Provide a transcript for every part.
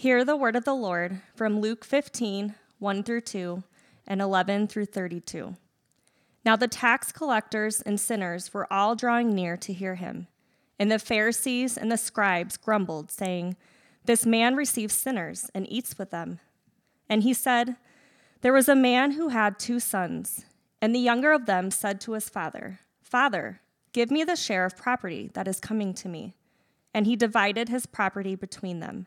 Hear the word of the Lord from Luke 15, 1 through 2, and 11 through 32. Now the tax collectors and sinners were all drawing near to hear him. And the Pharisees and the scribes grumbled, saying, "This man receives sinners and eats with them." And he said, "There was a man who had two sons, and the younger of them said to his father, 'Father, give me the share of property that is coming to me.' And he divided his property between them.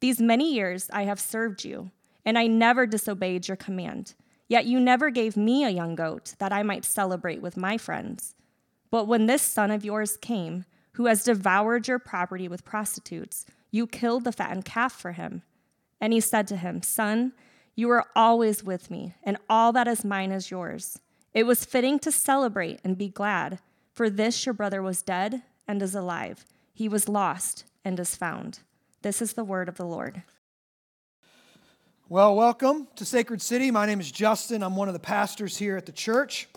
these many years I have served you, and I never disobeyed your command. Yet you never gave me a young goat that I might celebrate with my friends. But when this son of yours came, who has devoured your property with prostitutes, you killed the fattened calf for him.' And he said to him, 'Son, you are always with me, and all that is mine is yours. It was fitting to celebrate and be glad, for this your brother was dead and is alive. He was lost and is found.'" This is the word of the Lord. Well, welcome to Sacred City. My name is Justin. I'm one of the pastors here at the church.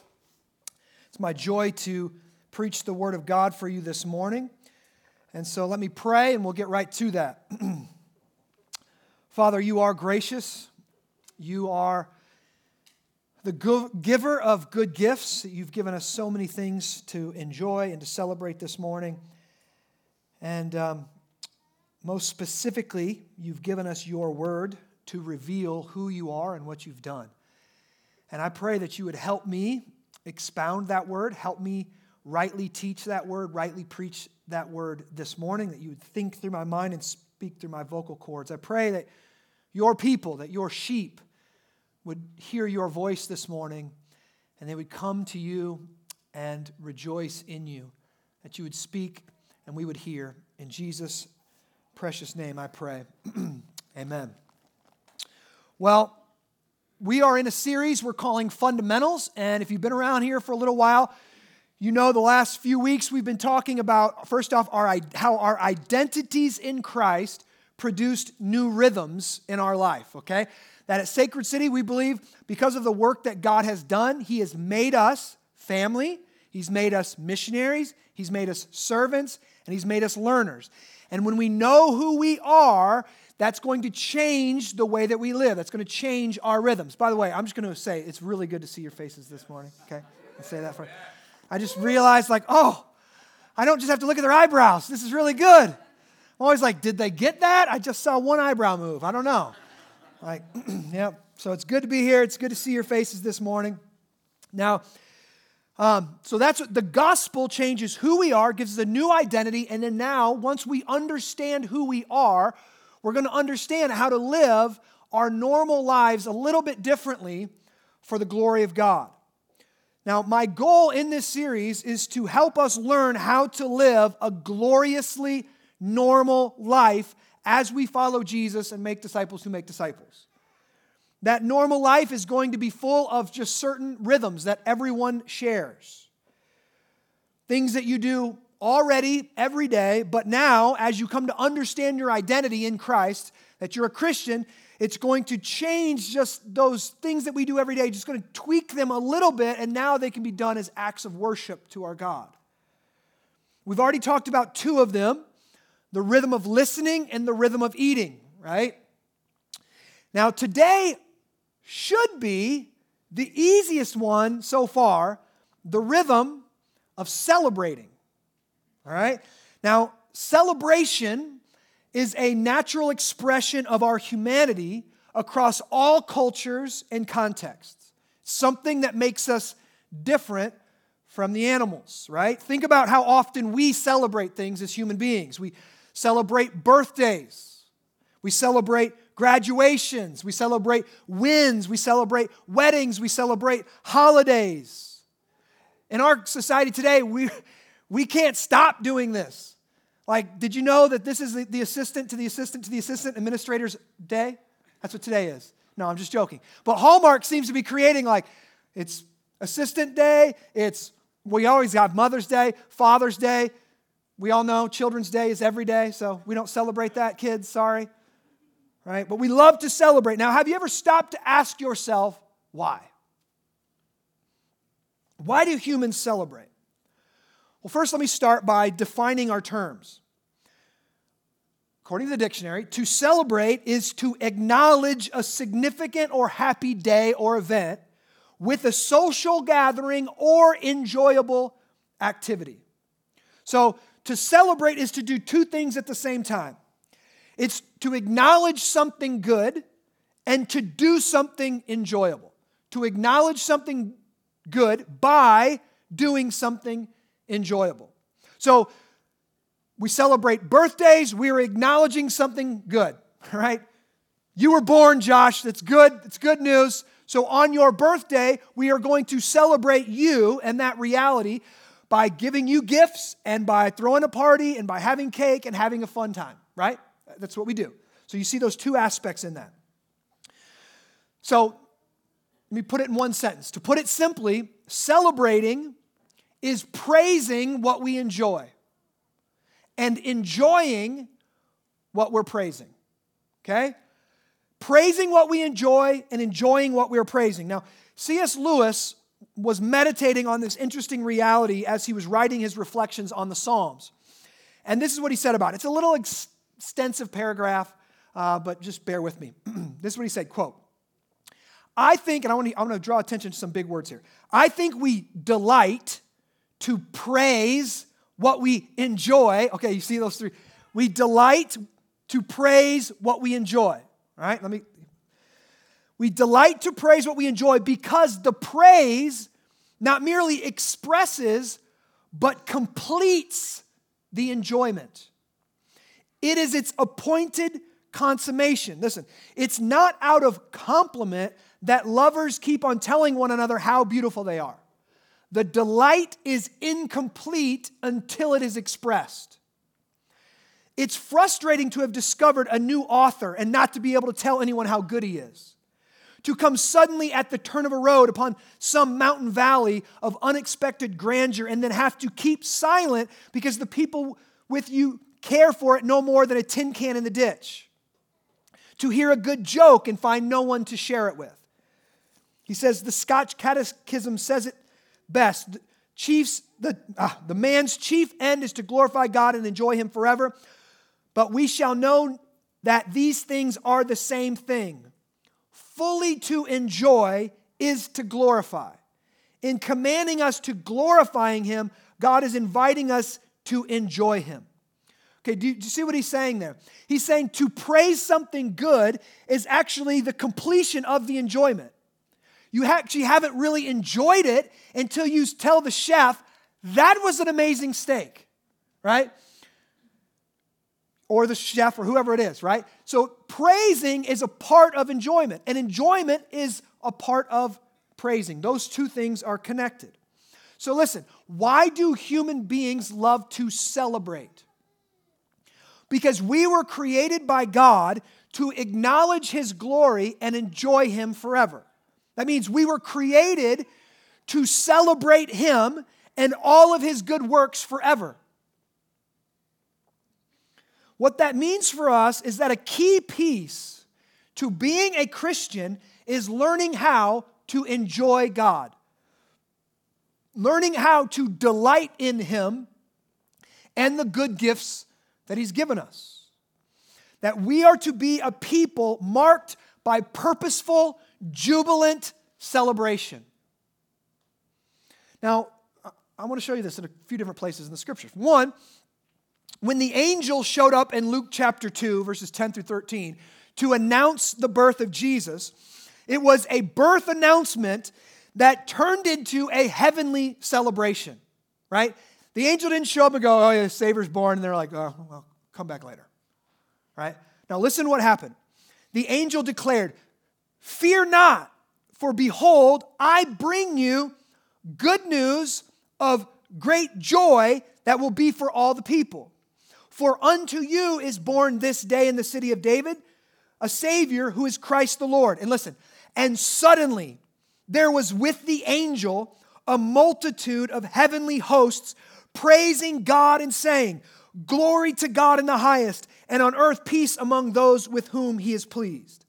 It's my joy to preach the word of God for you this morning. And so let me pray and we'll get right to that. Father, you are gracious. You are the giver of good gifts. You've given us so many things to enjoy and to celebrate this morning. And most specifically, you've given us your word to reveal who you are and what you've done. And I pray that you would help me expound that word, help me rightly teach that word, rightly preach that word this morning, that you would think through my mind and speak through my vocal cords. I pray that your people, that your sheep would hear your voice this morning, and they would come to you and rejoice in you, that you would speak and we would hear. In Jesus' precious name I pray. Amen. Well, we are in a series we're calling Fundamentals, and if you've been around here for a little while, you know, the last few weeks we've been talking about, first off, how our identities in Christ produced new rhythms in our life, okay? That at Sacred City, we believe because of the work that God has done, He has made us family, He's made us missionaries, He's made us servants, and He's made us learners. And when we know who we are, that's going to change the way that we live. That's going to change our rhythms. By the way, I'm just going to say, it's really good to see your faces this morning, okay? I'll say that for you. I just realized, like, oh, I don't just have to look at their eyebrows. This is really good. I'm always like, did they get that? I just saw one eyebrow move. I don't know. Like, yep. So it's good to be here. It's good to see your faces this morning. Now, so that's what the gospel changes who we are, gives us a new identity. And then now, once we understand who we are, we're going to understand how to live our normal lives a little bit differently for the glory of God. Now, my goal in this series is to help us learn how to live a gloriously normal life as we follow Jesus and make disciples who make disciples. That normal life is going to be full of just certain rhythms that everyone shares. Things that you do already every day, but now as you come to understand your identity in Christ, that you're a Christian, it's going to change just those things that we do every day, just going to tweak them a little bit, and now they can be done as acts of worship to our God. We've already talked about two of them, the rhythm of listening and the rhythm of eating, right? Now today should be the easiest one so far, the rhythm of celebrating, all right? Now, celebration is a natural expression of our humanity across all cultures and contexts. Something that makes us different from the animals, right? Think about how often we celebrate things as human beings. We celebrate birthdays. We celebrate graduations. We celebrate wins. We celebrate weddings. We celebrate holidays. In our society today, we can't stop doing this. Like, did you know that this is the assistant to the assistant to the assistant administrator's day? That's what today is. No, I'm just joking. But Hallmark seems to be creating, like, it's assistant day, we always have Mother's Day, Father's Day. We all know Children's Day is every day, so we don't celebrate that, kids, sorry. Right? But we love to celebrate. Now, have you ever stopped to ask yourself why? Why do humans celebrate? Well, first, let me start by defining our terms. According to the dictionary, to celebrate is to acknowledge a significant or happy day or event with a social gathering or enjoyable activity. So, to celebrate is to do two things at the same time. It's to acknowledge something good and to do something enjoyable. To acknowledge something good by doing something enjoyable. So we celebrate birthdays, we're acknowledging something good, right? You were born, Josh, that's good, it's good news. So on your birthday, we are going to celebrate you and that reality by giving you gifts and by throwing a party and by having cake and having a fun time, right? That's what we do. So you see those two aspects in that. So let me put it in one sentence. To put it simply, celebrating is praising what we enjoy and enjoying what we're praising, okay? Praising what we enjoy and enjoying what we're praising. Now, C.S. Lewis was meditating on this interesting reality as he was writing his reflections on the Psalms. And this is what he said about it. It's a little extensive paragraph, but just bear with me. This is what he said, quote, I think, and I want to draw attention to some big words here. I think we delight to praise what we enjoy. Okay, you see those three. We delight to praise what we enjoy. All right, we delight to praise what we enjoy because the praise not merely expresses, but completes the enjoyment. It is its appointed consummation. Listen, it's not out of compliment that lovers keep on telling one another how beautiful they are. The delight is incomplete until it is expressed. It's frustrating to have discovered a new author and not to be able to tell anyone how good he is. To come suddenly at the turn of a road upon some mountain valley of unexpected grandeur and then have to keep silent because the people with you care for it no more than a tin can in the ditch. To hear a good joke and find no one to share it with. He says the Scotch Catechism says it best. The man's chief end is to glorify God and enjoy him forever. But we shall know that these things are the same thing. Fully to enjoy is to glorify. In commanding us to glorifying him, God is inviting us to enjoy him. Okay, do you see what he's saying there? He's saying to praise something good is actually the completion of the enjoyment. You actually haven't really enjoyed it until you tell the chef, that was an amazing steak, right? Or the chef or whoever it is, right? So praising is a part of enjoyment, and enjoyment is a part of praising. Those two things are connected. So listen, why do human beings love to celebrate? Because we were created by God to acknowledge His glory and enjoy Him forever. That means we were created to celebrate Him and all of His good works forever. What that means for us is that a key piece to being a Christian is learning how to enjoy God, learning how to delight in Him and the good gifts that He's given us. That we are to be a people marked by purposeful, jubilant celebration. Now, I want to show you this in a few different places in the Scriptures. One, when the angel showed up in Luke chapter 2, verses 10 through 13, to announce the birth of Jesus, it was a birth announcement that turned into a heavenly celebration, right? The angel didn't show up and go, oh, yeah, Savior's born, and they're like, oh, well, come back later, right? Now listen to what happened. The angel declared, "Fear not, for behold, I bring you good news of great joy that will be for all the people. For unto you is born this day in the city of David a Savior who is Christ the Lord." And listen, and suddenly there was with the angel a multitude of heavenly hosts praising God and saying, "Glory to God in the highest, and on earth peace among those with whom He is pleased."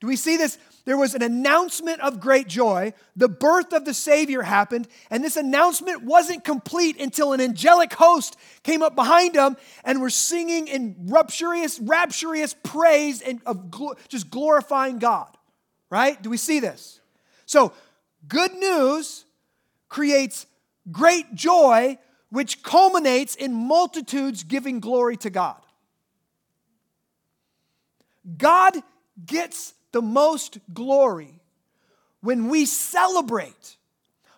Do we see this? There was an announcement of great joy. The birth of the Savior happened, and this announcement wasn't complete until an angelic host came up behind them and were singing in rapturous praise and of just glorifying God, right? Do we see this? So good news creates great joy, which culminates in multitudes giving glory to God. God gets the most glory when we celebrate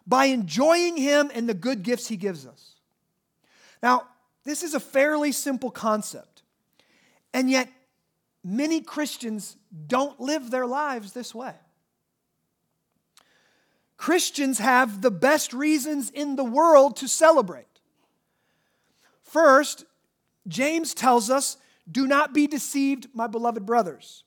by enjoying Him and the good gifts He gives us. Now, this is a fairly simple concept, and yet many Christians don't live their lives this way. Christians have the best reasons in the world to celebrate. First, James tells us, "Do not be deceived, my beloved brothers.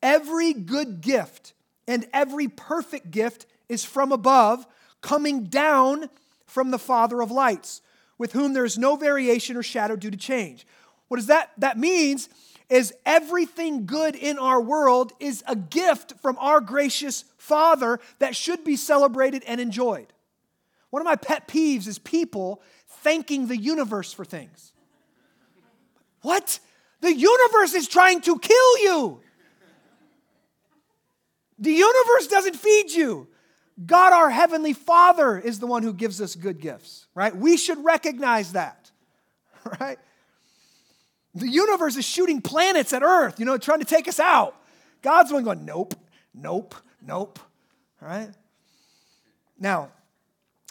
Every good gift and every perfect gift is from above, coming down from the Father of lights, with whom there is no variation or shadow due to change." What does that means is everything good in our world is a gift from our gracious Father that should be celebrated and enjoyed. One of my pet peeves is people thanking the universe for things. What? The universe is trying to kill you. The universe doesn't feed you. God, our Heavenly Father, is the one who gives us good gifts, right? We should recognize that, right? The universe is shooting planets at Earth, trying to take us out. God's the one going, nope, nope, nope, all right? Now,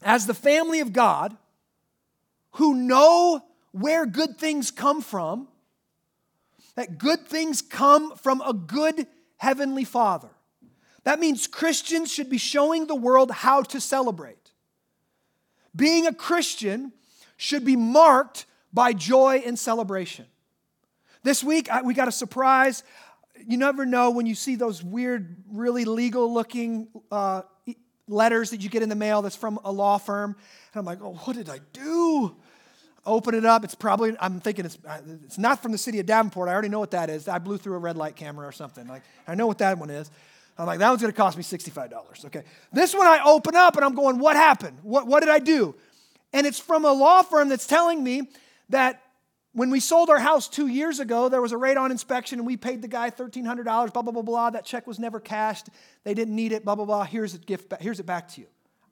as the family of God, who know where good things come from, that good things come from a good Heavenly Father. That means Christians should be showing the world how to celebrate. Being a Christian should be marked by joy and celebration. This week, we got a surprise. You never know when you see those weird, really legal-looking letters that you get in the mail that's from a law firm. And I'm like, oh, what did I do? Open it up. I'm thinking it's not from the city of Davenport. I already know what that is. I blew through a red light camera or something. I know what that one is. I'm like, that one's going to cost me $65, okay? This one I open up and I'm going, what happened? What did I do? And it's from a law firm that's telling me that when we sold our house 2 years ago, there was a radon inspection and we paid the guy $1,300, blah, blah, blah, blah. That check was never cashed. They didn't need it, blah, blah, blah. Here's a gift. Here's it back to you.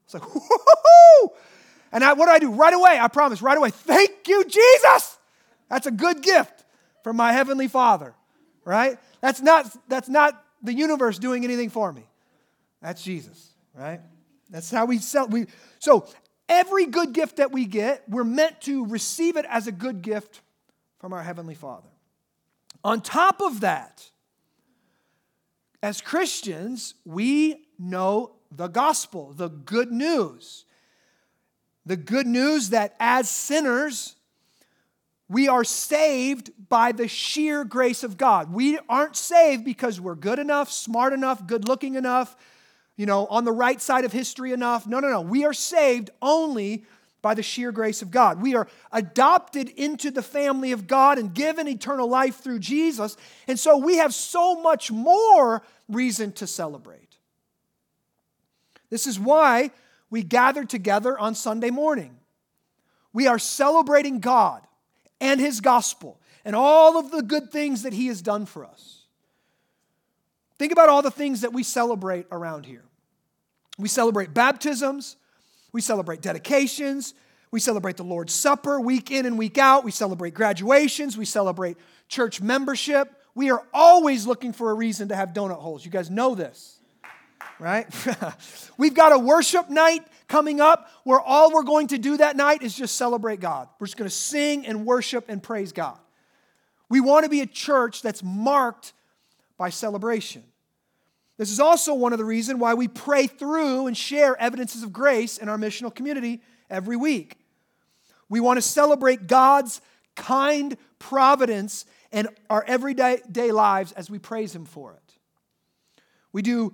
It's like, whoo-hoo-hoo! And what do I do? Right away, I promise, right away, thank you, Jesus! That's a good gift from my Heavenly Father, right? That's not the universe doing anything for me. That's Jesus, right? That's how we sell. So every good gift that we get, we're meant to receive it as a good gift from our Heavenly Father. On top of that, as Christians, we know the gospel, the good news. The good news that as sinners, we are saved by the sheer grace of God. We aren't saved because we're good enough, smart enough, good-looking enough, on the right side of history enough. No. We are saved only by the sheer grace of God. We are adopted into the family of God and given eternal life through Jesus. And so we have so much more reason to celebrate. This is why we gather together on Sunday morning. We are celebrating God and His gospel and all of the good things that He has done for us. Think about all the things that we celebrate around here. We celebrate baptisms. We celebrate dedications. We celebrate the Lord's Supper week in and week out. We celebrate graduations. We celebrate church membership. We are always looking for a reason to have donut holes. You guys know this, right? We've got a worship night coming up where all we're going to do that night is just celebrate God. We're just going to sing and worship and praise God. We want to be a church that's marked by celebration. This is also one of the reasons why we pray through and share evidences of grace in our missional community every week. We want to celebrate God's kind providence in our everyday lives as we praise Him for it. We do,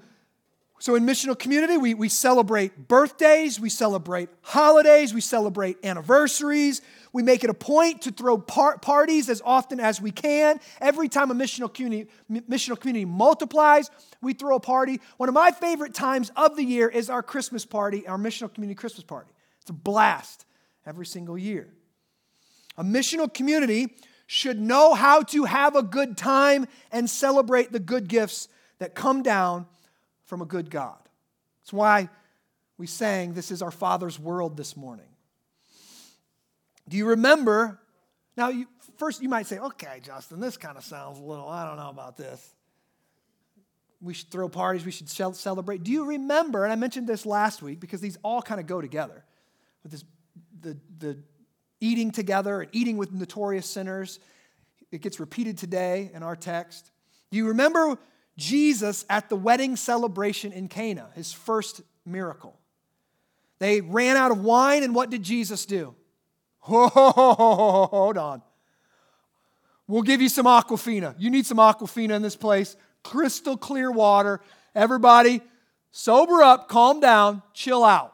so in missional community, we celebrate birthdays, we celebrate holidays, we celebrate anniversaries. We make it a point to throw parties as often as we can. Every time a missional community multiplies, we throw a party. One of my favorite times of the year is our Christmas party, our missional community Christmas party. It's a blast every single year. A missional community should know how to have a good time and celebrate the good gifts that come down from a good God. That's why we sang, "This is our Father's world" this morning. Do you remember? Now, you might say, okay, Justin, this kind of sounds a little, I don't know about this. We should throw parties. We should celebrate. Do you remember, and I mentioned this last week because these all kind of go together, with this, the eating together and eating with notorious sinners. It gets repeated today in our text. Do you remember Jesus at the wedding celebration in Cana, His first miracle? They ran out of wine, and what did Jesus do? Hold on. We'll give you some Aquafina. You need some Aquafina in this place. Crystal clear water. Everybody, sober up, calm down, chill out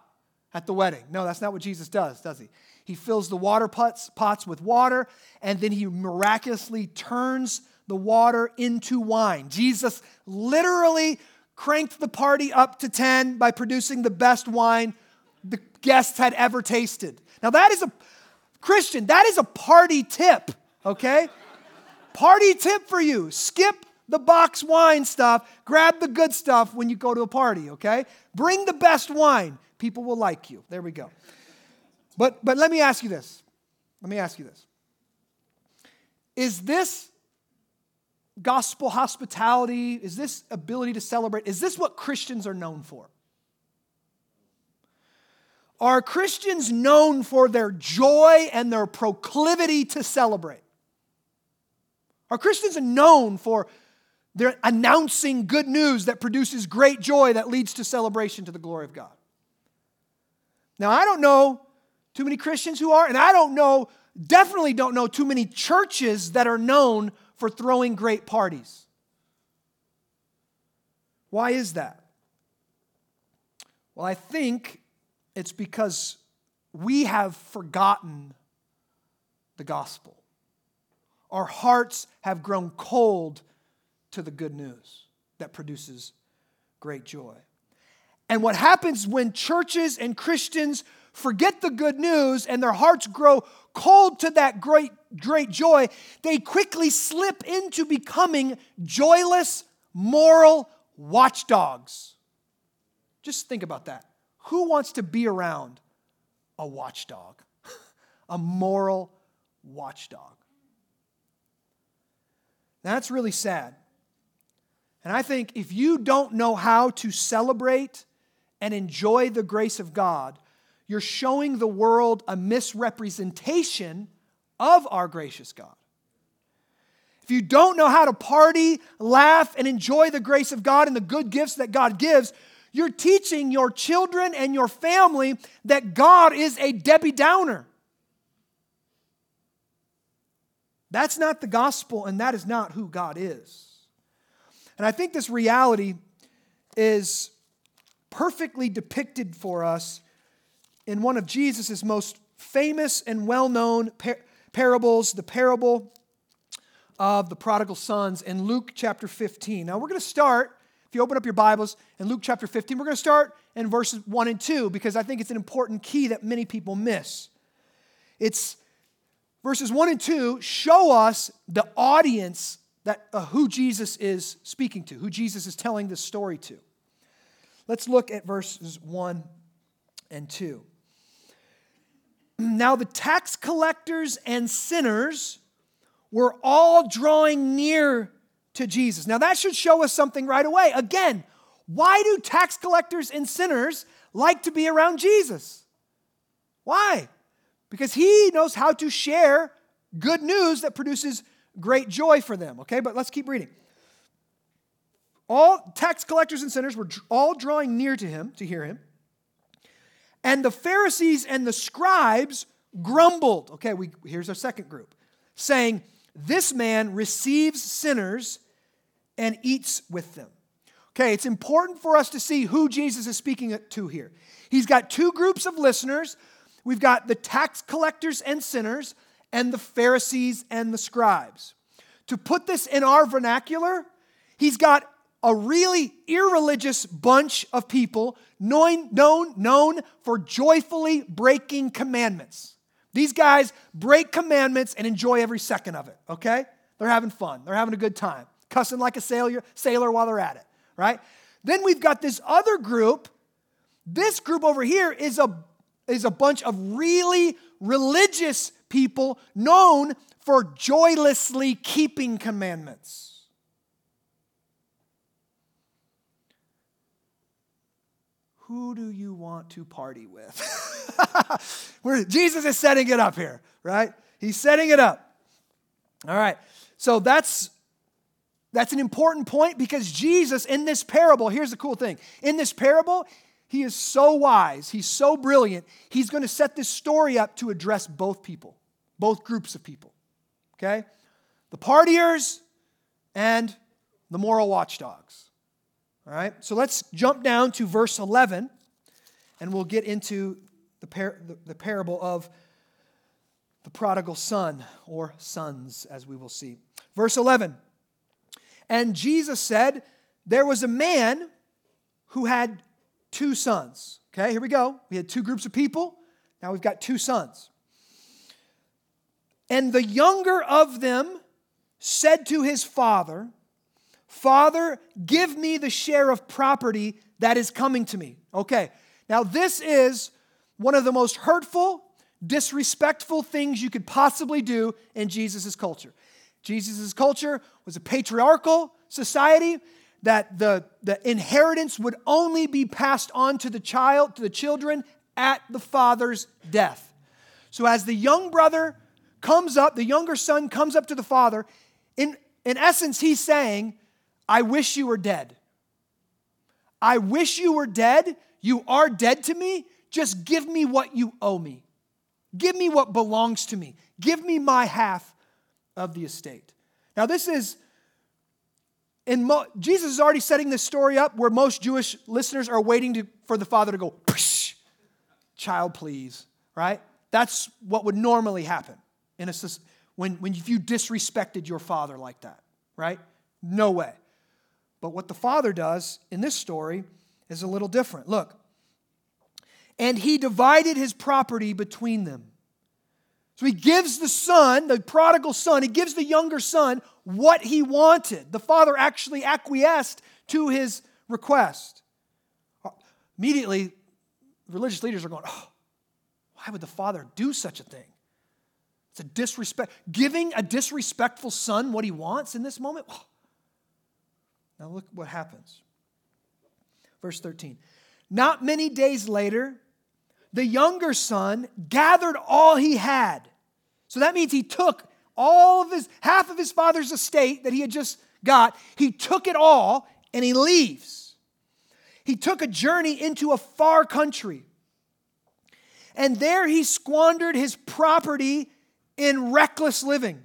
at the wedding. No, that's not what Jesus does he? He fills the water pots with water, and then He miraculously turns the water into wine. Jesus literally cranked the party up to 10 by producing the best wine the guests had ever tasted. Now that is a Christian, that is a party tip, okay? Party tip for you. Skip the box wine stuff. Grab the good stuff when you go to a party, okay? Bring the best wine. People will like you. There we go. But let me ask you this. Is this gospel hospitality, is this ability to celebrate, is this what Christians are known for? Are Christians known for their joy and their proclivity to celebrate? Are Christians known for their announcing good news that produces great joy that leads to celebration to the glory of God? Now, I don't know too many Christians who are, and definitely don't know too many churches that are known for throwing great parties. Why is that? Well, I think it's because we have forgotten the gospel. Our hearts have grown cold to the good news that produces great joy. And what happens when churches and Christians forget the good news and their hearts grow cold to that great joy, they quickly slip into becoming joyless, moral watchdogs. Just think about that. Who wants to be around a watchdog, a moral watchdog? That's really sad. And I think if you don't know how to celebrate and enjoy the grace of God, you're showing the world a misrepresentation of our gracious God. If you don't know how to party, laugh, and enjoy the grace of God and the good gifts that God gives, You're teaching your children and your family that God is a Debbie Downer. That's not the gospel, and that is not who God is. And I think this reality is perfectly depicted for us in one of Jesus' most famous and well-known parables, the parable of the prodigal sons in Luke chapter 15. Now we're going to start, if you open up your Bibles, in Luke chapter 15, we're going to start in verses 1 and 2 because I think it's an important key that many people miss. It's verses 1 and 2 show us the audience that who Jesus is speaking to, who Jesus is telling this story to. Let's look at verses 1 and 2. Now the tax collectors and sinners were all drawing near to Jesus. Now that should show us something right away. Again, why do tax collectors and sinners like to be around Jesus? Why? Because he knows how to share good news that produces great joy for them. Okay, but let's keep reading. All tax collectors and sinners were all drawing near to him to hear him. And the Pharisees and the scribes grumbled. Okay, here's our second group, saying, "This man receives sinners and eats with them." Okay, it's important for us to see who Jesus is speaking to here. He's got two groups of listeners. We've got the tax collectors and sinners and the Pharisees and the scribes. To put this in our vernacular, he's got a really irreligious bunch of people known for joyfully breaking commandments. These guys break commandments and enjoy every second of it, okay? They're having fun. They're having a good time, cussing like a sailor while they're at it, right? Then we've got this other group. This group over here is a bunch of really religious people known for joylessly keeping commandments. Who do you want to party with? Jesus is setting it up here, right? He's setting it up. All right, so that's an important point because Jesus in this parable, here's the cool thing. In this parable, he is so wise, he's so brilliant, he's going to set this story up to address both people, both groups of people, okay? The partiers and the moral watchdogs. All right, so let's jump down to verse 11, and we'll get into the parable of the prodigal son, or sons, as we will see. Verse 11, and Jesus said, there was a man who had two sons. Okay, here we go. We had two groups of people. Now we've got two sons. And the younger of them said to his father, "Father, give me the share of property that is coming to me." Okay, now this is one of the most hurtful, disrespectful things you could possibly do in Jesus' culture. Jesus' culture was a patriarchal society that the inheritance would only be passed on to the children at the father's death. So as the young brother comes up, the younger son comes up to the father, in essence, he's saying, "I wish you were dead. I wish you were dead. You are dead to me. Just give me what you owe me. Give me what belongs to me. Give me my half of the estate." Now this is, Jesus is already setting this story up where most Jewish listeners are waiting for the father to go, "Psh, child, please," right? That's what would normally happen in a when if you disrespected your father like that, right? No way. But what the father does in this story is a little different. Look, and he divided his property between them. So he gives the son, the prodigal son, he gives the younger son what he wanted. The father actually acquiesced to his request. Immediately, religious leaders are going, "Oh, why would the father do such a thing? It's a disrespect. Giving a disrespectful son what he wants in this moment?" Now look what happens. Verse 13. Not many days later, the younger son gathered all he had. So that means he took all of half of his father's estate that he had just got. He took it all and he leaves. He took a journey into a far country. And there he squandered his property in reckless living.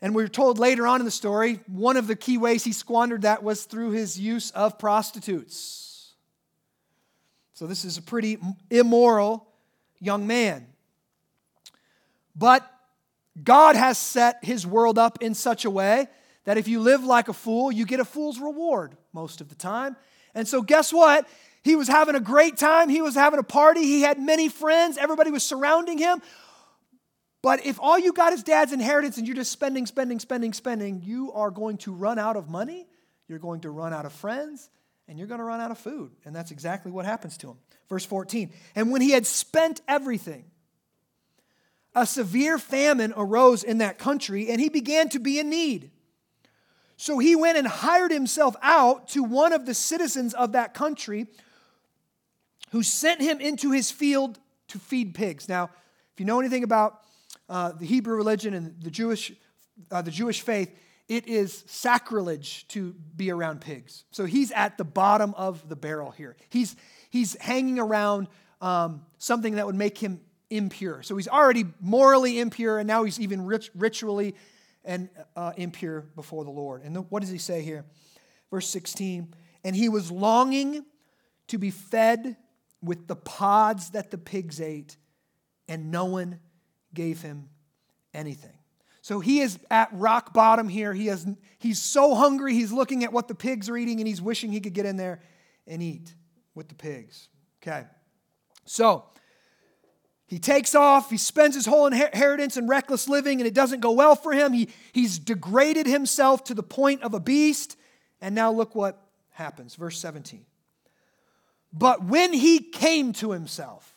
And we're told later on in the story, one of the key ways he squandered that was through his use of prostitutes. So this is a pretty immoral young man. But God has set his world up in such a way that if you live like a fool, you get a fool's reward most of the time. And so guess what? He was having a great time. He was having a party. He had many friends. Everybody was surrounding him. But if all you got is dad's inheritance and you're just spending, you are going to run out of money, you're going to run out of friends, and you're going to run out of food. And that's exactly what happens to him. Verse 14, and when he had spent everything, a severe famine arose in that country, and he began to be in need. So he went and hired himself out to one of the citizens of that country who sent him into his field to feed pigs. Now, if you know anything about the Hebrew religion and the Jewish faith, it is sacrilege to be around pigs. So he's at the bottom of the barrel here. He's hanging around something that would make him impure. So he's already morally impure, and now he's even ritually and impure before the Lord. And what does he say here? Verse 16, and he was longing to be fed with the pods that the pigs ate, and no one gave him anything. So he is at rock bottom here. He's so hungry, he's looking at what the pigs are eating, and he's wishing he could get in there and eat with the pigs. Okay. So he takes off, he spends his whole inheritance in reckless living, and it doesn't go well for him. He's degraded himself to the point of a beast. And now look what happens. Verse 17. But when he came to himself,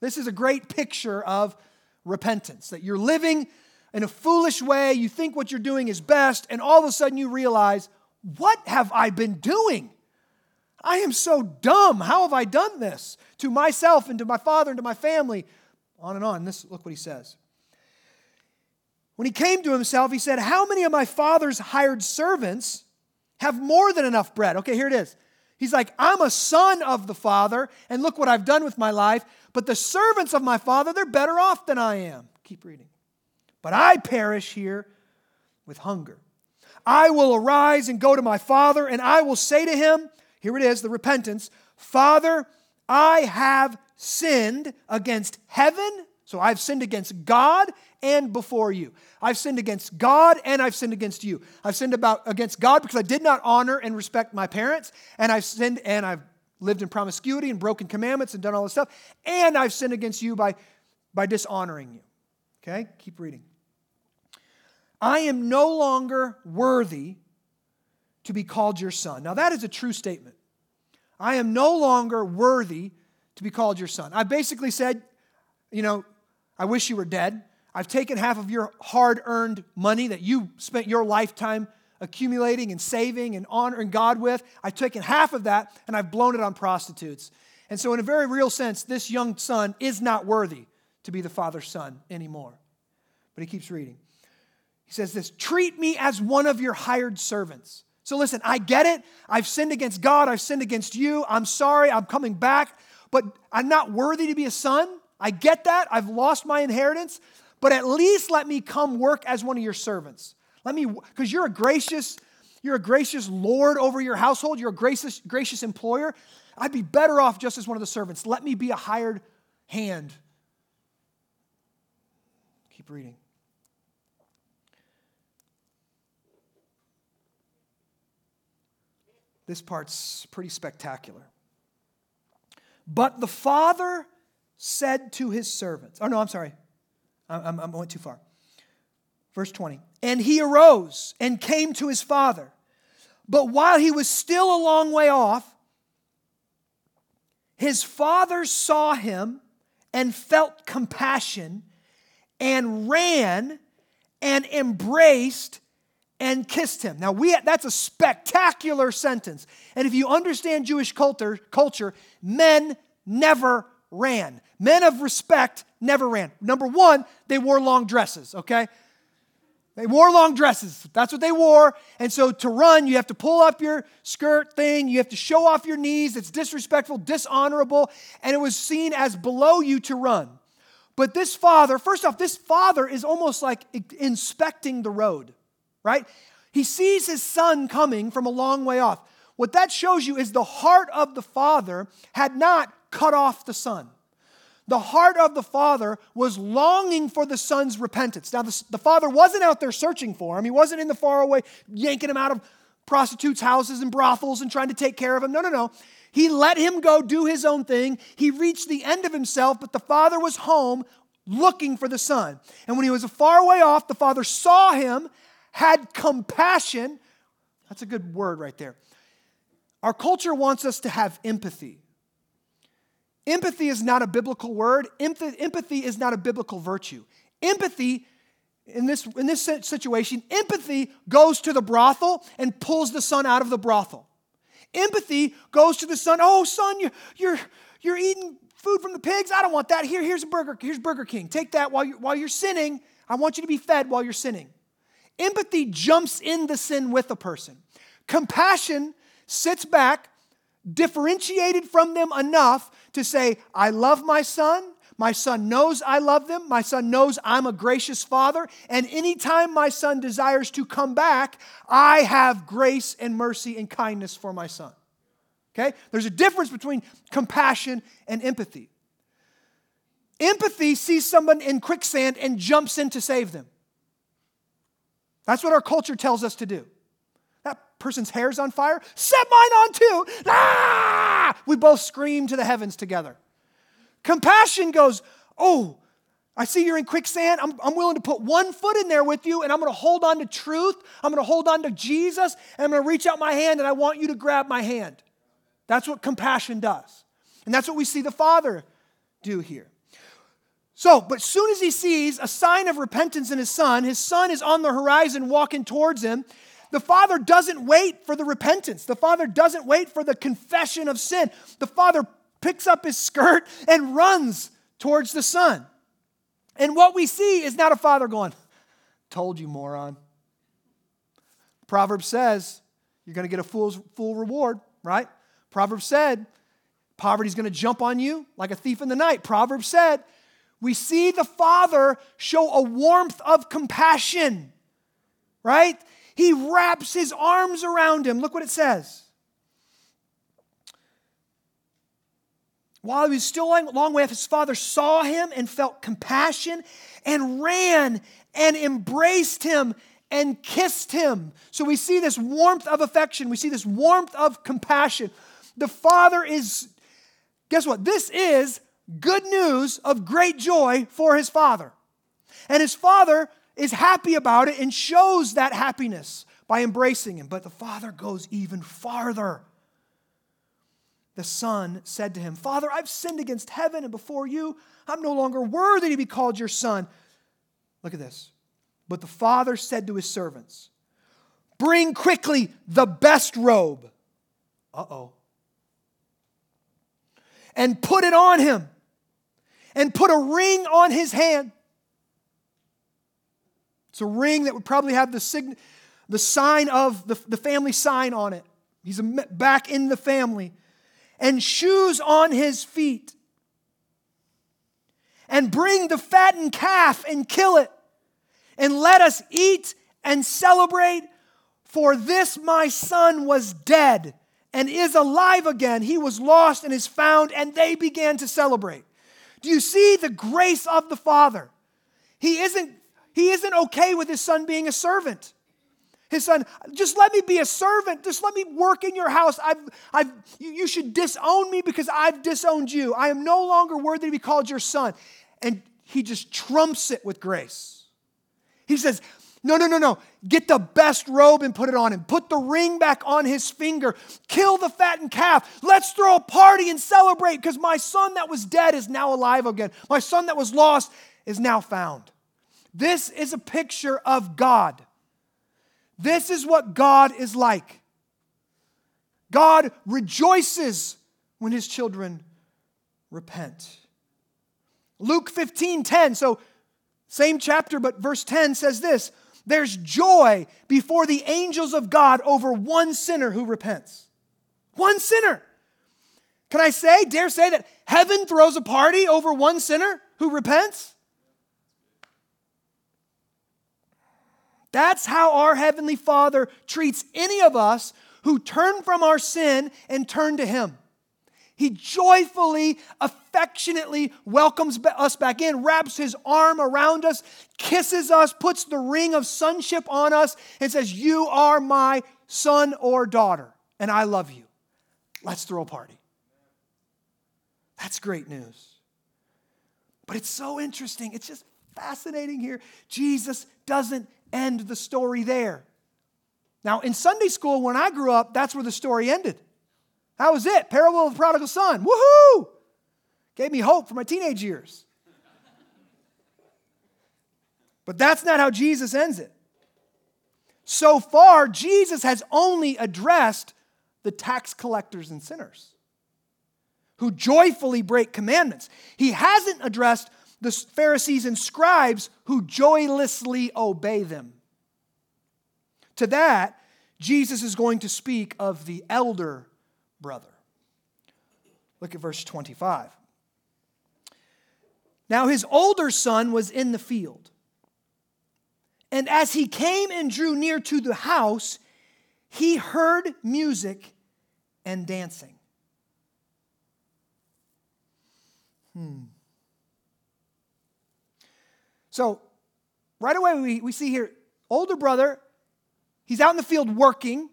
this is a great picture of repentance, that you're living in a foolish way, you think what you're doing is best, and all of a sudden you realize, what have I been doing? I am so dumb. How have I done this to myself and to my father and to my family? On and on. Look what he says. When he came to himself, he said, how many of my father's hired servants have more than enough bread? Okay, here it is. He's like, I'm a son of the Father, and look what I've done with my life. But the servants of my Father, they're better off than I am. Keep reading. But I perish here with hunger. I will arise and go to my Father, and I will say to him, here it is, the repentance, Father, I have sinned against heaven. So I've sinned against God and before you. I've sinned against God and I've sinned against you. I've sinned against God because I did not honor and respect my parents. And I've sinned and I've lived in promiscuity and broken commandments and done all this stuff. And I've sinned against you by dishonoring you. Okay, keep reading. I am no longer worthy to be called your son. Now that is a true statement. I am no longer worthy to be called your son. I basically said, I wish you were dead. I've taken half of your hard-earned money that you spent your lifetime accumulating and saving and honoring God with. I've taken half of that, and I've blown it on prostitutes. And so in a very real sense, this young son is not worthy to be the father's son anymore. But he keeps reading. He says this, treat me as one of your hired servants. So listen, I get it. I've sinned against God. I've sinned against you. I'm sorry. I'm coming back. But I'm not worthy to be a son. I get that. I've lost my inheritance, but at least let me come work as one of your servants. Because you're a gracious Lord over your household. You're a gracious employer. I'd be better off just as one of the servants. Let me be a hired hand. Keep reading. This part's pretty spectacular. But the father said to his servants. Oh, no, I'm sorry. I went too far. Verse 20. And he arose and came to his father. But while he was still a long way off, his father saw him and felt compassion and ran and embraced and kissed him. Now, that's a spectacular sentence. And if you understand Jewish culture, men never ran. Men of respect never ran. Number one, they wore long dresses, okay? They wore long dresses. That's what they wore. And so to run, you have to pull up your skirt thing. You have to show off your knees. It's disrespectful, dishonorable. And it was seen as below you to run. But this father, first off, this father is almost like inspecting the road, right? He sees his son coming from a long way off. What that shows you is the heart of the father had not cut off the son. The heart of the father was longing for the son's repentance. Now, the father wasn't out there searching for him. He wasn't in the faraway yanking him out of prostitutes' houses and brothels and trying to take care of him. No. He let him go do his own thing. He reached the end of himself, but the father was home looking for the son. And when he was a far way off, the father saw him, had compassion. That's a good word right there. Our culture wants us to have empathy. Empathy is not a biblical word. Empathy is not a biblical virtue. Empathy, in this situation, empathy goes to the brothel and pulls the son out of the brothel. Empathy goes to the son. Oh, son, you're eating food from the pigs. I don't want that. Here's a burger. Here's Burger King. Take that while you're sinning. I want you to be fed while you're sinning. Empathy jumps in the sin with a person. Compassion sits back, differentiated from them enough to say, I love my son. My son knows I love them. My son knows I'm a gracious father. And anytime my son desires to come back, I have grace and mercy and kindness for my son. Okay? There's a difference between compassion and empathy. Empathy sees someone in quicksand and jumps in to save them. That's what our culture tells us to do. Person's hair's on fire, set mine on too. Ah! We both scream to the heavens together. Compassion goes, oh, I see you're in quicksand. I'm willing to put one foot in there with you, and I'm going to hold on to truth. I'm going to hold on to Jesus, and I'm going to reach out my hand, and I want you to grab my hand. That's what compassion does. And that's what we see the Father do here. So, but soon as he sees a sign of repentance in his son is on the horizon walking towards him. The Father doesn't wait for the repentance. The Father doesn't wait for the confession of sin. The Father picks up his skirt and runs towards the Son. And what we see is not a father going, told you, moron. Proverbs says, you're going to get a fool's full reward, right? Proverbs said, poverty's going to jump on you like a thief in the night. Proverbs said, we see the Father show a warmth of compassion, right? He wraps his arms around him. Look what it says. While he was still a long way off, his father saw him and felt compassion and ran and embraced him and kissed him. So we see this warmth of affection. We see this warmth of compassion. The father is, guess what? This is good news of great joy for his father. And his father is happy about it and shows that happiness by embracing him. But the father goes even farther. The son said to him, Father, I've sinned against heaven and before you. I'm no longer worthy to be called your son. Look at this. But the father said to his servants, bring quickly the best robe. Uh-oh. And put it on him. And put a ring on his hand. It's a ring that would probably have the sign of the family sign on it. He's back in the family. And shoes on his feet. And bring the fattened calf and kill it. And let us eat and celebrate. For this my son was dead and is alive again. He was lost and is found, and they began to celebrate. Do you see the grace of the Father? He isn't okay with his son being a servant. His son, just let me be a servant. Just let me work in your house. You should disown me because I've disowned you. I am no longer worthy to be called your son. And he just trumps it with grace. He says, no. Get the best robe and put it on him. Put the ring back on his finger. Kill the fattened calf. Let's throw a party and celebrate because my son that was dead is now alive again. My son that was lost is now found. This is a picture of God. This is what God is like. God rejoices when his children repent. Luke 15:10, so same chapter, but verse 10 says this, There's joy before the angels of God over one sinner who repents. One sinner. Can I say, dare say that heaven throws a party over one sinner who repents? That's how our Heavenly Father treats any of us who turn from our sin and turn to Him. He joyfully, affectionately welcomes us back in, wraps His arm around us, kisses us, puts the ring of sonship on us, and says, "You are my son or daughter, and I love you. Let's throw a party." That's great news. But it's so interesting. It's just fascinating here. Jesus doesn't end the story there. Now, in Sunday school, when I grew up, that's where the story ended. That was it. Parable of the prodigal son. Woohoo! Gave me hope for my teenage years. But that's not how Jesus ends it. So far, Jesus has only addressed the tax collectors and sinners who joyfully break commandments. He hasn't addressed the Pharisees and scribes who joylessly obey them. To that, Jesus is going to speak of the elder brother. Look at verse 25. Now his older son was in the field. And as he came and drew near to the house, he heard music and dancing. So, right away we see here, older brother, he's out in the field working.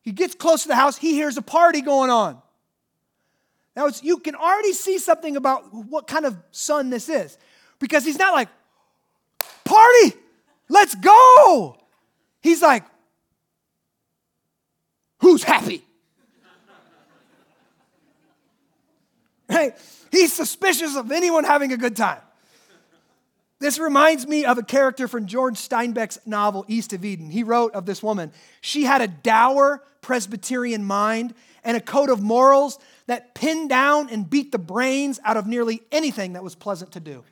He gets close to the house. He hears a party going on. Now, you can already see something about what kind of son this is. Because he's not like, "Party, let's go." He's like, "Who's happy?" Right? He's suspicious of anyone having a good time. This reminds me of a character from George Steinbeck's novel, East of Eden. He wrote of this woman. She had a dour Presbyterian mind and a code of morals that pinned down and beat the brains out of nearly anything that was pleasant to do.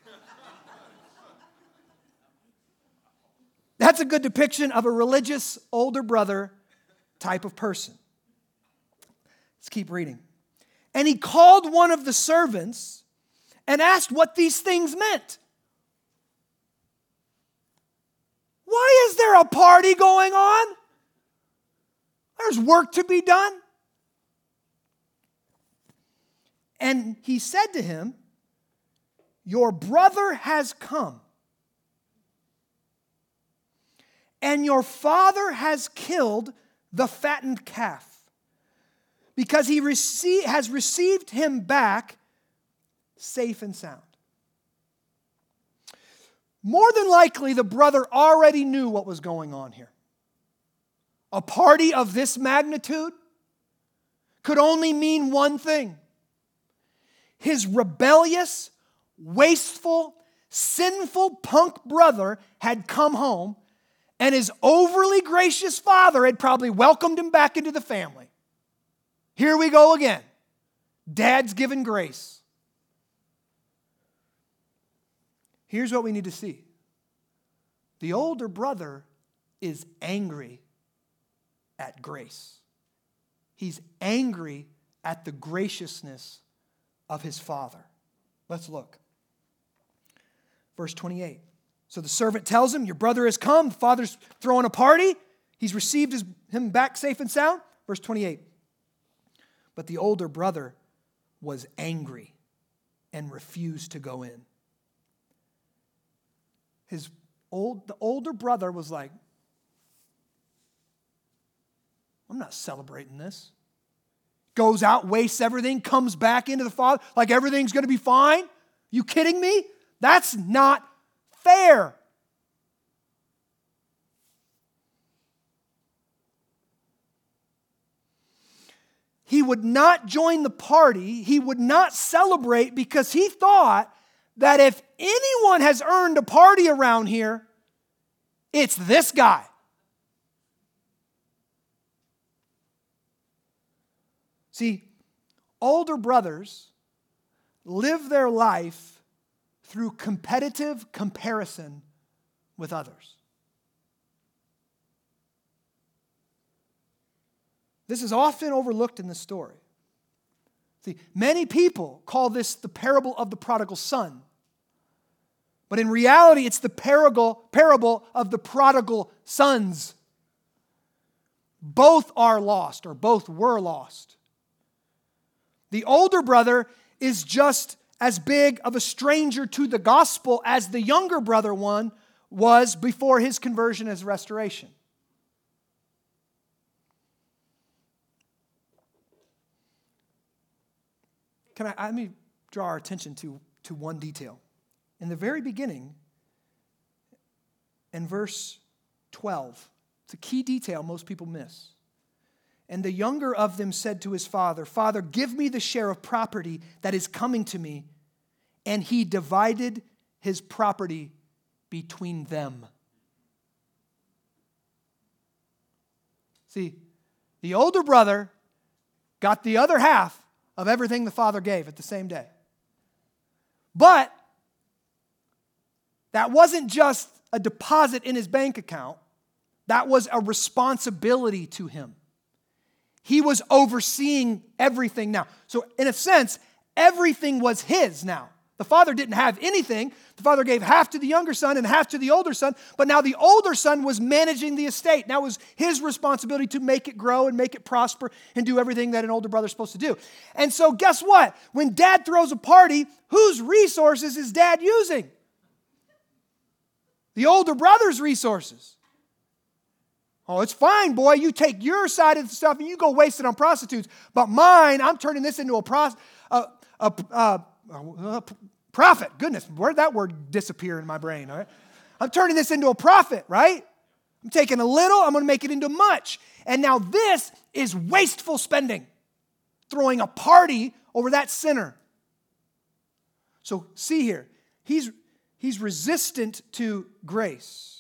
That's a good depiction of a religious older brother type of person. Let's keep reading. And he called one of the servants and asked what these things meant. Why is there a party going on? There's work to be done. And he said to him, "Your brother has come, and your father has killed the fattened calf, because he has received him back safe and sound." More than likely, the brother already knew what was going on here. A party of this magnitude could only mean one thing. His rebellious, wasteful, sinful punk brother had come home, and his overly gracious father had probably welcomed him back into the family. Here we go again. Dad's given grace. Here's what we need to see. The older brother is angry at grace. He's angry at the graciousness of his father. Let's look. Verse 28. So the servant tells him, "Your brother has come. The father's throwing a party. He's received him back safe and sound." Verse 28. But the older brother was angry and refused to go in. The older brother was like, "I'm not celebrating this." Goes out, wastes everything, comes back into the father, like everything's going to be fine. You kidding me? That's not fair. He would not join the party. He would not celebrate because he thought that if anyone has earned a party around here, it's this guy. See, older brothers live their life through competitive comparison with others. This is often overlooked in the story. See, many people call this the parable of the prodigal son. But in reality, it's the parable of the prodigal sons. Both are lost, or both were lost. The older brother is just as big of a stranger to the gospel as the younger brother one was before his conversion as restoration. Let me draw our attention to one detail. In the very beginning, in verse 12, it's a key detail most people miss. And the younger of them said to his father, "Father, give me the share of property that is coming to me." And he divided his property between them. See, the older brother got the other half of everything the father gave at the same day. But that wasn't just a deposit in his bank account. That was a responsibility to him. He was overseeing everything now. So in a sense, everything was his now. The father didn't have anything. The father gave half to the younger son and half to the older son. But now the older son was managing the estate. Now it was his responsibility to make it grow and make it prosper and do everything that an older brother's supposed to do. And so guess what? When dad throws a party, whose resources is dad using? The older brother's resources. Oh, it's fine, boy. You take your side of the stuff and you go waste it on prostitutes. But mine, I'm turning this into a profit. Goodness, where'd that word disappear in my brain? All right? I'm turning this into a profit, right? I'm taking a little, I'm going to make it into much. And now this is wasteful spending, throwing a party over that sinner. So see here, he's resistant to grace.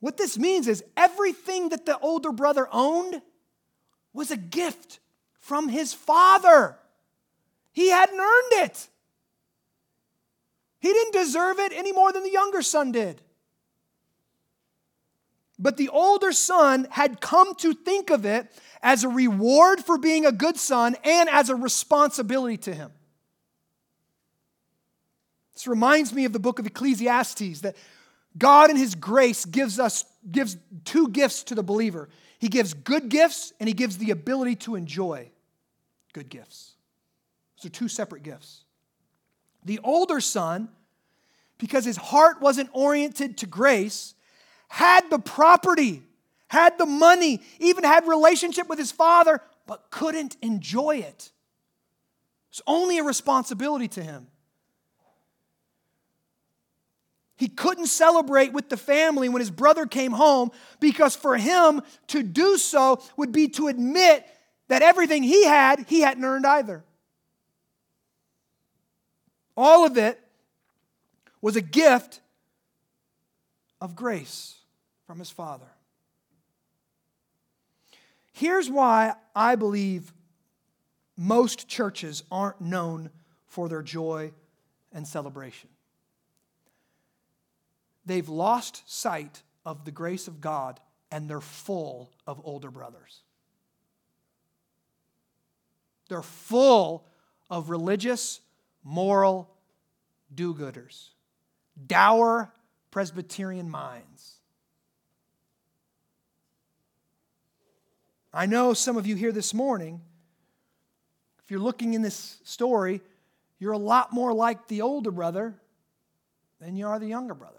What this means is everything that the older brother owned was a gift from his father. He hadn't earned it. He didn't deserve it any more than the younger son did. But the older son had come to think of it as a reward for being a good son and as a responsibility to him. This reminds me of the book of Ecclesiastes, that God in his grace gives two gifts to the believer. He gives good gifts and he gives the ability to enjoy good gifts. Those are two separate gifts. The older son, because his heart wasn't oriented to grace, had the property, had the money, even had relationship with his father, but couldn't enjoy it. It's only a responsibility to him. He couldn't celebrate with the family when his brother came home because for him to do so would be to admit that everything he hadn't earned either. All of it was a gift of grace from his father. Here's why I believe most churches aren't known for their joy and celebration. They've lost sight of the grace of God and they're full of older brothers. They're full of religious, moral do-gooders, dour Presbyterian minds. I know some of you here this morning, if you're looking in this story, you're a lot more like the older brother than you are the younger brother.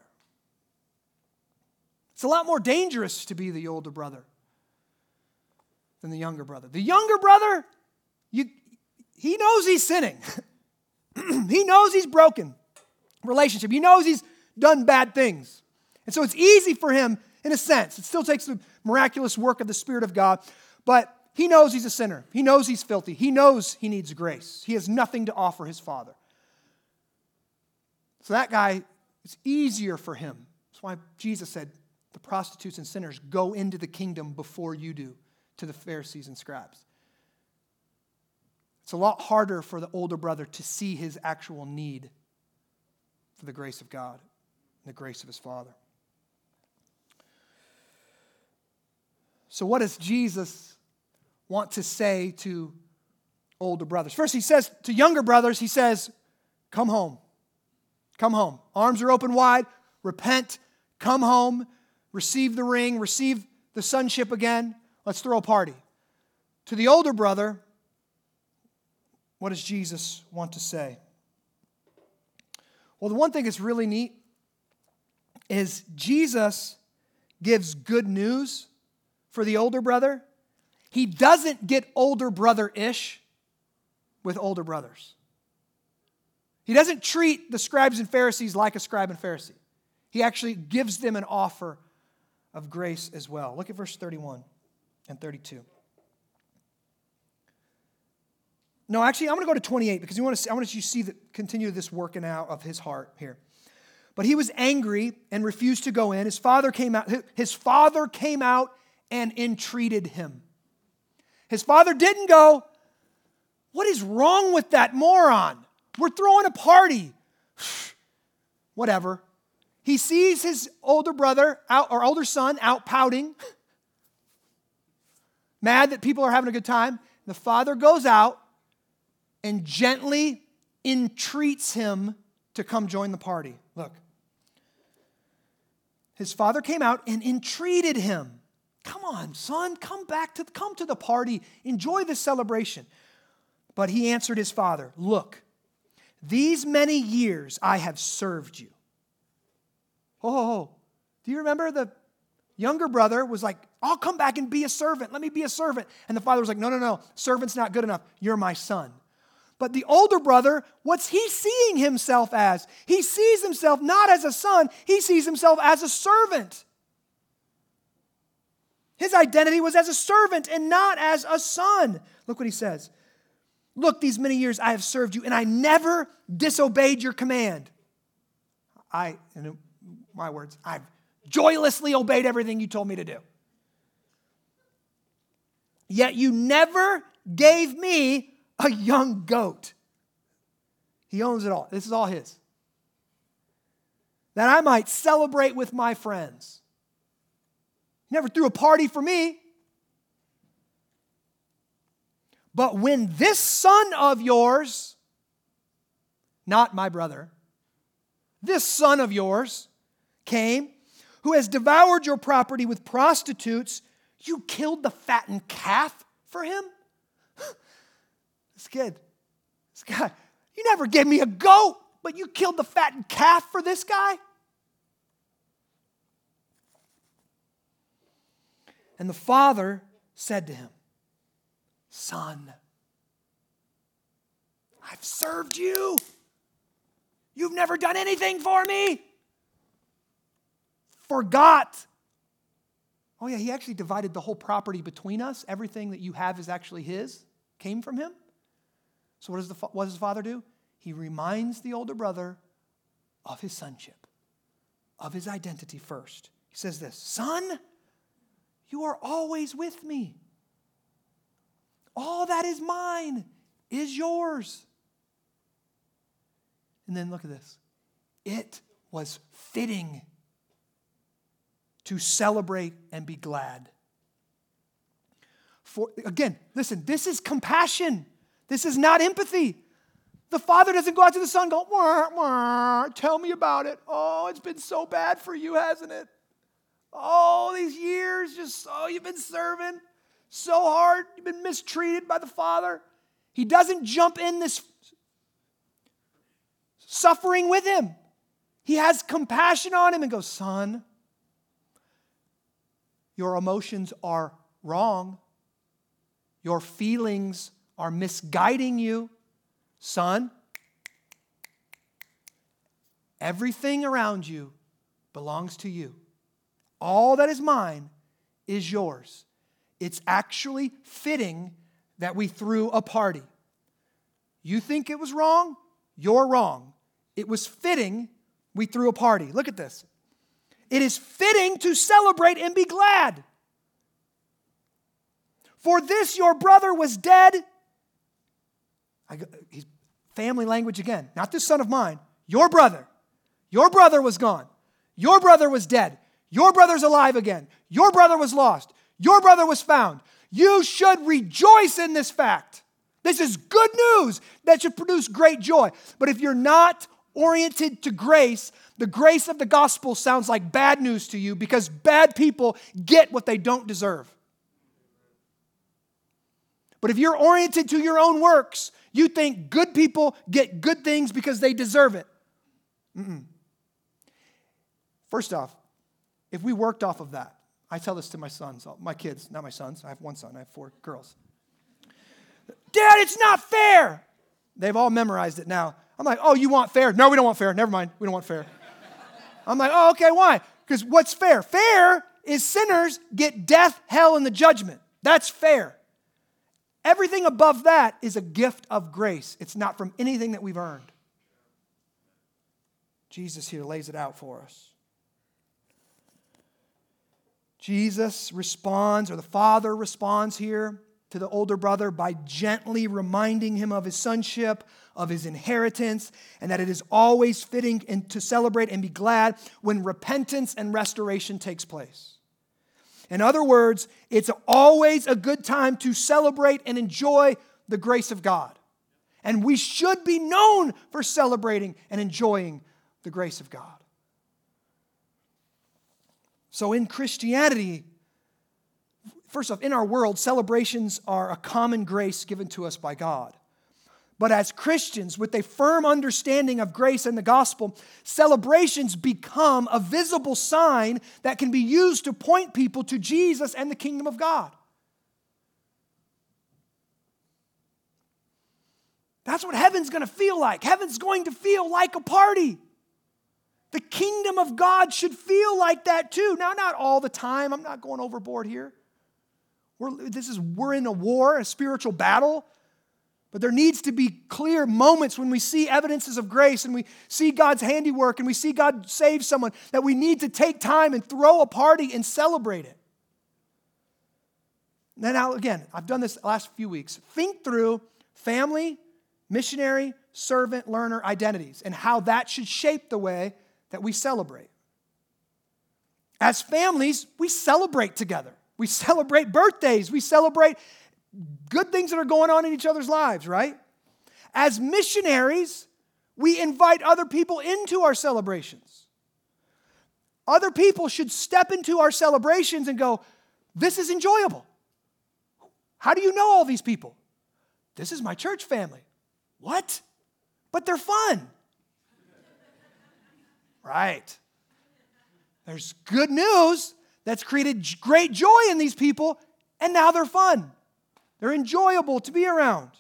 It's a lot more dangerous to be the older brother than the younger brother. The younger brother, he knows he's sinning. He knows he's broken relationship. He knows he's done bad things. And so it's easy for him in a sense. It still takes the miraculous work of the Spirit of God, but he knows he's a sinner. He knows he's filthy. He knows he needs grace. He has nothing to offer his father. So that guy, it's easier for him. That's why Jesus said, the prostitutes and sinners go into the kingdom before you do, to the Pharisees and scribes. It's a lot harder for the older brother to see his actual need for the grace of God and the grace of his father. So what does Jesus want to say to older brothers? First, he says to younger brothers, he says, come home. Come home. Arms are open wide. Repent. Come home. Receive the ring. Receive the sonship again. Let's throw a party. To the older brother, what does Jesus want to say? Well, the one thing that's really neat is Jesus gives good news for the older brother. He doesn't get older brother-ish with older brothers. He doesn't treat the scribes and Pharisees like a scribe and Pharisee. He actually gives them an offer of grace as well. Look at verse 31 and 32. No, actually, I'm going to go to 28 because I want you to see continue this working out of his heart here. But he was angry and refused to go in. His father came out and entreated him. His father didn't go, what is wrong with that moron? We're throwing a party. Whatever. He sees his older brother older son out pouting, mad that people are having a good time. The father goes out and gently entreats him to come join the party. Look. His father came out and entreated him. Come on, son, come to the party. Enjoy the celebration. But he answered his father, look, these many years I have served you. Oh, do you remember the younger brother was like, I'll come back and be a servant. Let me be a servant. And the father was like, no, servant's not good enough. You're my son. But the older brother, what's he seeing himself as? He sees himself not as a son. He sees himself as a servant. His identity was as a servant and not as a son. Look what he says. Look, these many years I have served you, and I never disobeyed your command. In my words, I've joylessly obeyed everything you told me to do. Yet you never gave me a young goat. He owns it all. This is all his. That I might celebrate with my friends. He never threw a party for me. But when this son of yours, not my brother, this son of yours came, who has devoured your property with prostitutes, you killed the fattened calf for him? This guy, you never gave me a goat, but you killed the fattened calf for this guy? And the father said to him, son, I've served you. You've never done anything for me. Forgot. Oh yeah, he actually divided the whole property between us. Everything that you have is actually his, came from him. So what does the father do? He reminds the older brother of his sonship, of his identity first. He says this, son, you are always with me. All that is mine is yours. And then look at this. It was fitting to celebrate and be glad. Again, listen, this is compassion. This is not empathy. The father doesn't go out to the son and go, wah, wah, tell me about it. Oh, it's been so bad for you, hasn't it? All these years, you've been serving so hard. You've been mistreated by the father. He doesn't jump in this suffering with him. He has compassion on him and goes, son, your emotions are wrong. Your feelings are misguiding you, son. Everything around you belongs to you. All that is mine is yours. It's actually fitting that we threw a party. You think it was wrong? You're wrong. It was fitting we threw a party. Look at this. It is fitting to celebrate and be glad. For this your brother was dead. Family language again. Not this son of mine. Your brother. Your brother was gone. Your brother was dead. Your brother's alive again. Your brother was lost. Your brother was found. You should rejoice in this fact. This is good news that should produce great joy. But if you're not oriented to grace, the grace of the gospel sounds like bad news to you because bad people get what they don't deserve. But if you're oriented to your own works, you think good people get good things because they deserve it. Mm-mm. First off, if we worked off of that, I tell this to my sons, my kids, not my sons. I have one son. I have four girls. Dad, it's not fair. They've all memorized it now. I'm like, oh, you want fair? No, we don't want fair. Never mind. We don't want fair. I'm like, oh, okay, why? Because what's fair? Fair is sinners get death, hell, and the judgment. That's fair. Everything above that is a gift of grace. It's not from anything that we've earned. Jesus here lays it out for us. Jesus responds, or the Father responds here to the older brother by gently reminding him of his sonship, of his inheritance, and that it is always fitting and to celebrate and be glad when repentance and restoration takes place. In other words, it's always a good time to celebrate and enjoy the grace of God. And we should be known for celebrating and enjoying the grace of God. So in Christianity, first off, in our world, celebrations are a common grace given to us by God. But as Christians, with a firm understanding of grace and the gospel, celebrations become a visible sign that can be used to point people to Jesus and the kingdom of God. That's what heaven's going to feel like. Heaven's going to feel like a party. The kingdom of God should feel like that too. Now, not all the time. I'm not going overboard here. We're in a war, a spiritual battle. But there needs to be clear moments when we see evidences of grace and we see God's handiwork and we see God save someone that we need to take time and throw a party and celebrate it. Now, again, I've done this the last few weeks. Think through family, missionary, servant, learner identities and how that should shape the way that we celebrate. As families, we celebrate together. We celebrate birthdays. We celebrate good things that are going on in each other's lives, right? As missionaries, we invite other people into our celebrations. Other people should step into our celebrations and go, this is enjoyable. How do you know all these people? This is my church family. What? But they're fun. Right. There's good news that's created great joy in these people, and now they're fun. They're enjoyable to be around.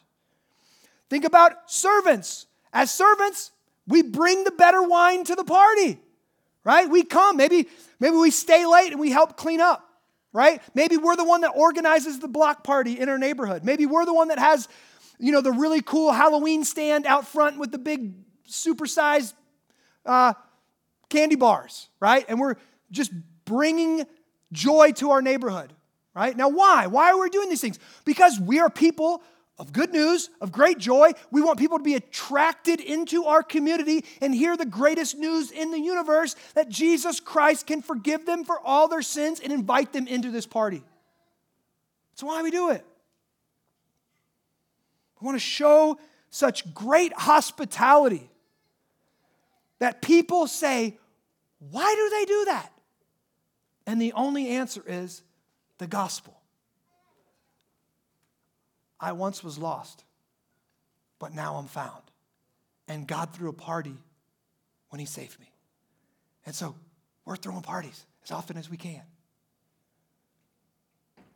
Think about servants. As servants, we bring the better wine to the party, right? We come. Maybe we stay late and we help clean up, right? Maybe we're the one that organizes the block party in our neighborhood. Maybe we're the one that has, the really cool Halloween stand out front with the big supersized candy bars, right? And we're just bringing joy to our neighborhood. Right? Now, why? Why are we doing these things? Because we are people of good news, of great joy. We want people to be attracted into our community and hear the greatest news in the universe, that Jesus Christ can forgive them for all their sins and invite them into this party. That's why we do it. We want to show such great hospitality that people say, why do they do that? And the only answer is, the gospel. I once was lost, but now I'm found. And God threw a party when he saved me. And so we're throwing parties as often as we can.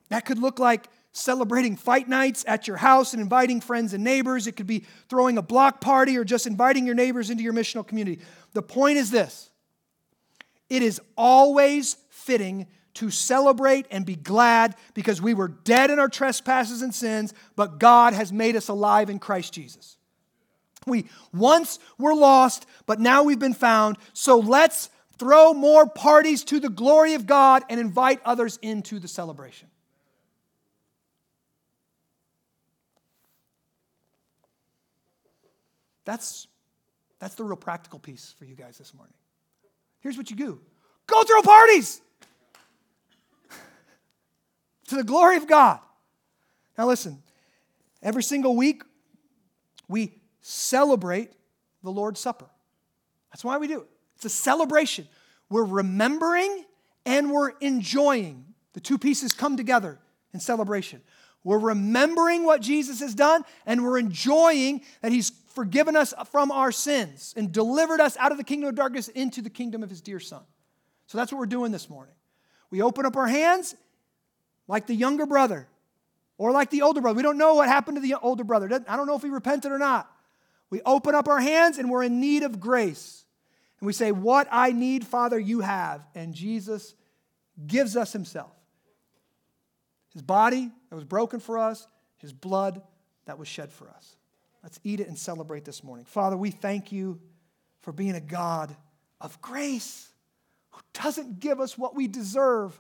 That could look like celebrating fight nights at your house and inviting friends and neighbors. It could be throwing a block party or just inviting your neighbors into your missional community. The point is this. It is always fitting to celebrate and be glad because we were dead in our trespasses and sins, but God has made us alive in Christ Jesus. We once were lost, but now we've been found. So let's throw more parties to the glory of God and invite others into the celebration. That's the real practical piece for you guys this morning. Here's what you do. Go throw parties! to the glory of God. Now listen, every single week we celebrate the Lord's Supper. That's why we do it. It's a celebration. We're remembering and we're enjoying. The two pieces come together in celebration. We're remembering what Jesus has done, and we're enjoying that he's forgiven us from our sins and delivered us out of the kingdom of darkness into the kingdom of his dear son. So that's what we're doing this morning. We open up our hands like the younger brother or like the older brother. We don't know what happened to the older brother. I don't know if he repented or not. We open up our hands and we're in need of grace. And we say, what I need, Father, you have. And Jesus gives us himself. His body that was broken for us, his blood that was shed for us. Let's eat it and celebrate this morning. Father, we thank you for being a God of grace who doesn't give us what we deserve.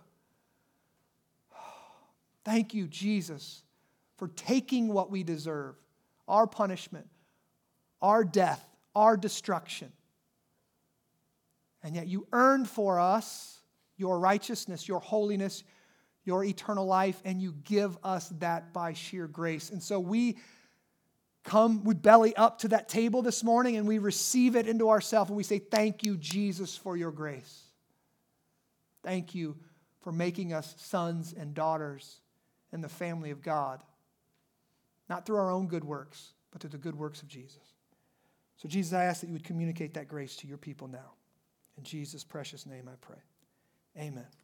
Thank you, Jesus, for taking what we deserve, our punishment, our death, our destruction. And yet you earned for us your righteousness, your holiness, your eternal life, and you give us that by sheer grace. And so we come, we belly up to that table this morning, and we receive it into ourselves, and we say, thank you, Jesus, for your grace. Thank you for making us sons and daughters in the family of God, not through our own good works, but through the good works of Jesus. So Jesus, I ask that you would communicate that grace to your people now. In Jesus' precious name I pray. Amen.